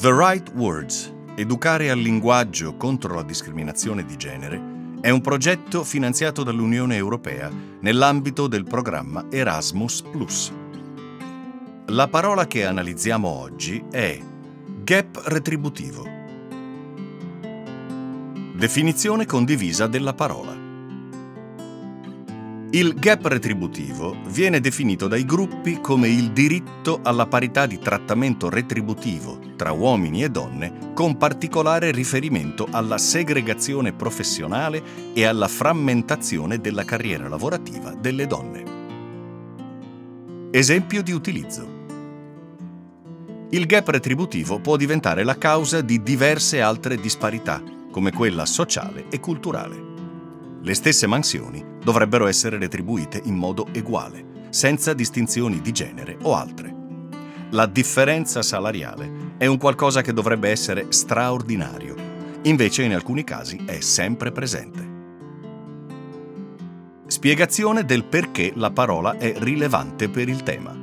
The Right Words, educare al linguaggio contro la discriminazione di genere, è un progetto finanziato dall'Unione Europea nell'ambito del programma Erasmus+. La parola che analizziamo oggi è gap retributivo. Definizione condivisa della parola. Il gap retributivo viene definito dai gruppi come il diritto alla parità di trattamento retributivo tra uomini e donne, con particolare riferimento alla segregazione professionale e alla frammentazione della carriera lavorativa delle donne. Esempio di utilizzo. Il gap retributivo può diventare la causa di diverse altre disparità, come quella sociale e culturale. Le stesse mansioni dovrebbero essere retribuite in modo eguale, senza distinzioni di genere o altre. La differenza salariale è un qualcosa che dovrebbe essere straordinario, invece in alcuni casi è sempre presente. Spiegazione del perché la parola è rilevante per il tema.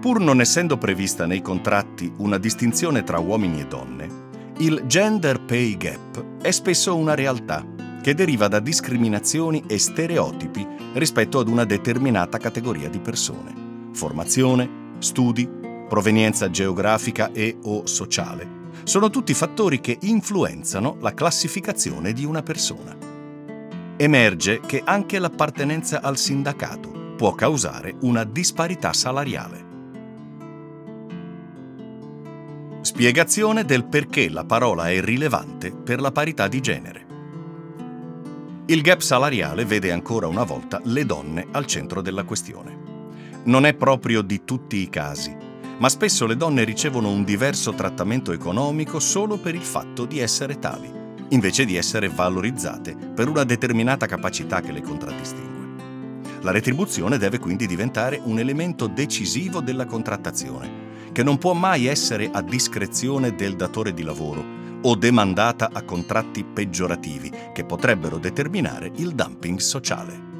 Pur non essendo prevista nei contratti una distinzione tra uomini e donne, il gender pay gap è spesso una realtà che deriva da discriminazioni e stereotipi rispetto ad una determinata categoria di persone, formazione, studi, provenienza geografica e/o sociale. Sono tutti fattori che influenzano la classificazione di una persona. Emerge che anche l'appartenenza al sindacato può causare una disparità salariale. Spiegazione del perché la parola è rilevante per la parità di genere. Il gap salariale vede ancora una volta le donne al centro della questione. Non è proprio di tutti i casi, ma spesso le donne ricevono un diverso trattamento economico solo per il fatto di essere tali, invece di essere valorizzate per una determinata capacità che le contraddistingue. La retribuzione deve quindi diventare un elemento decisivo della contrattazione, che non può mai essere a discrezione del datore di lavoro o demandata a contratti peggiorativi che potrebbero determinare il dumping sociale.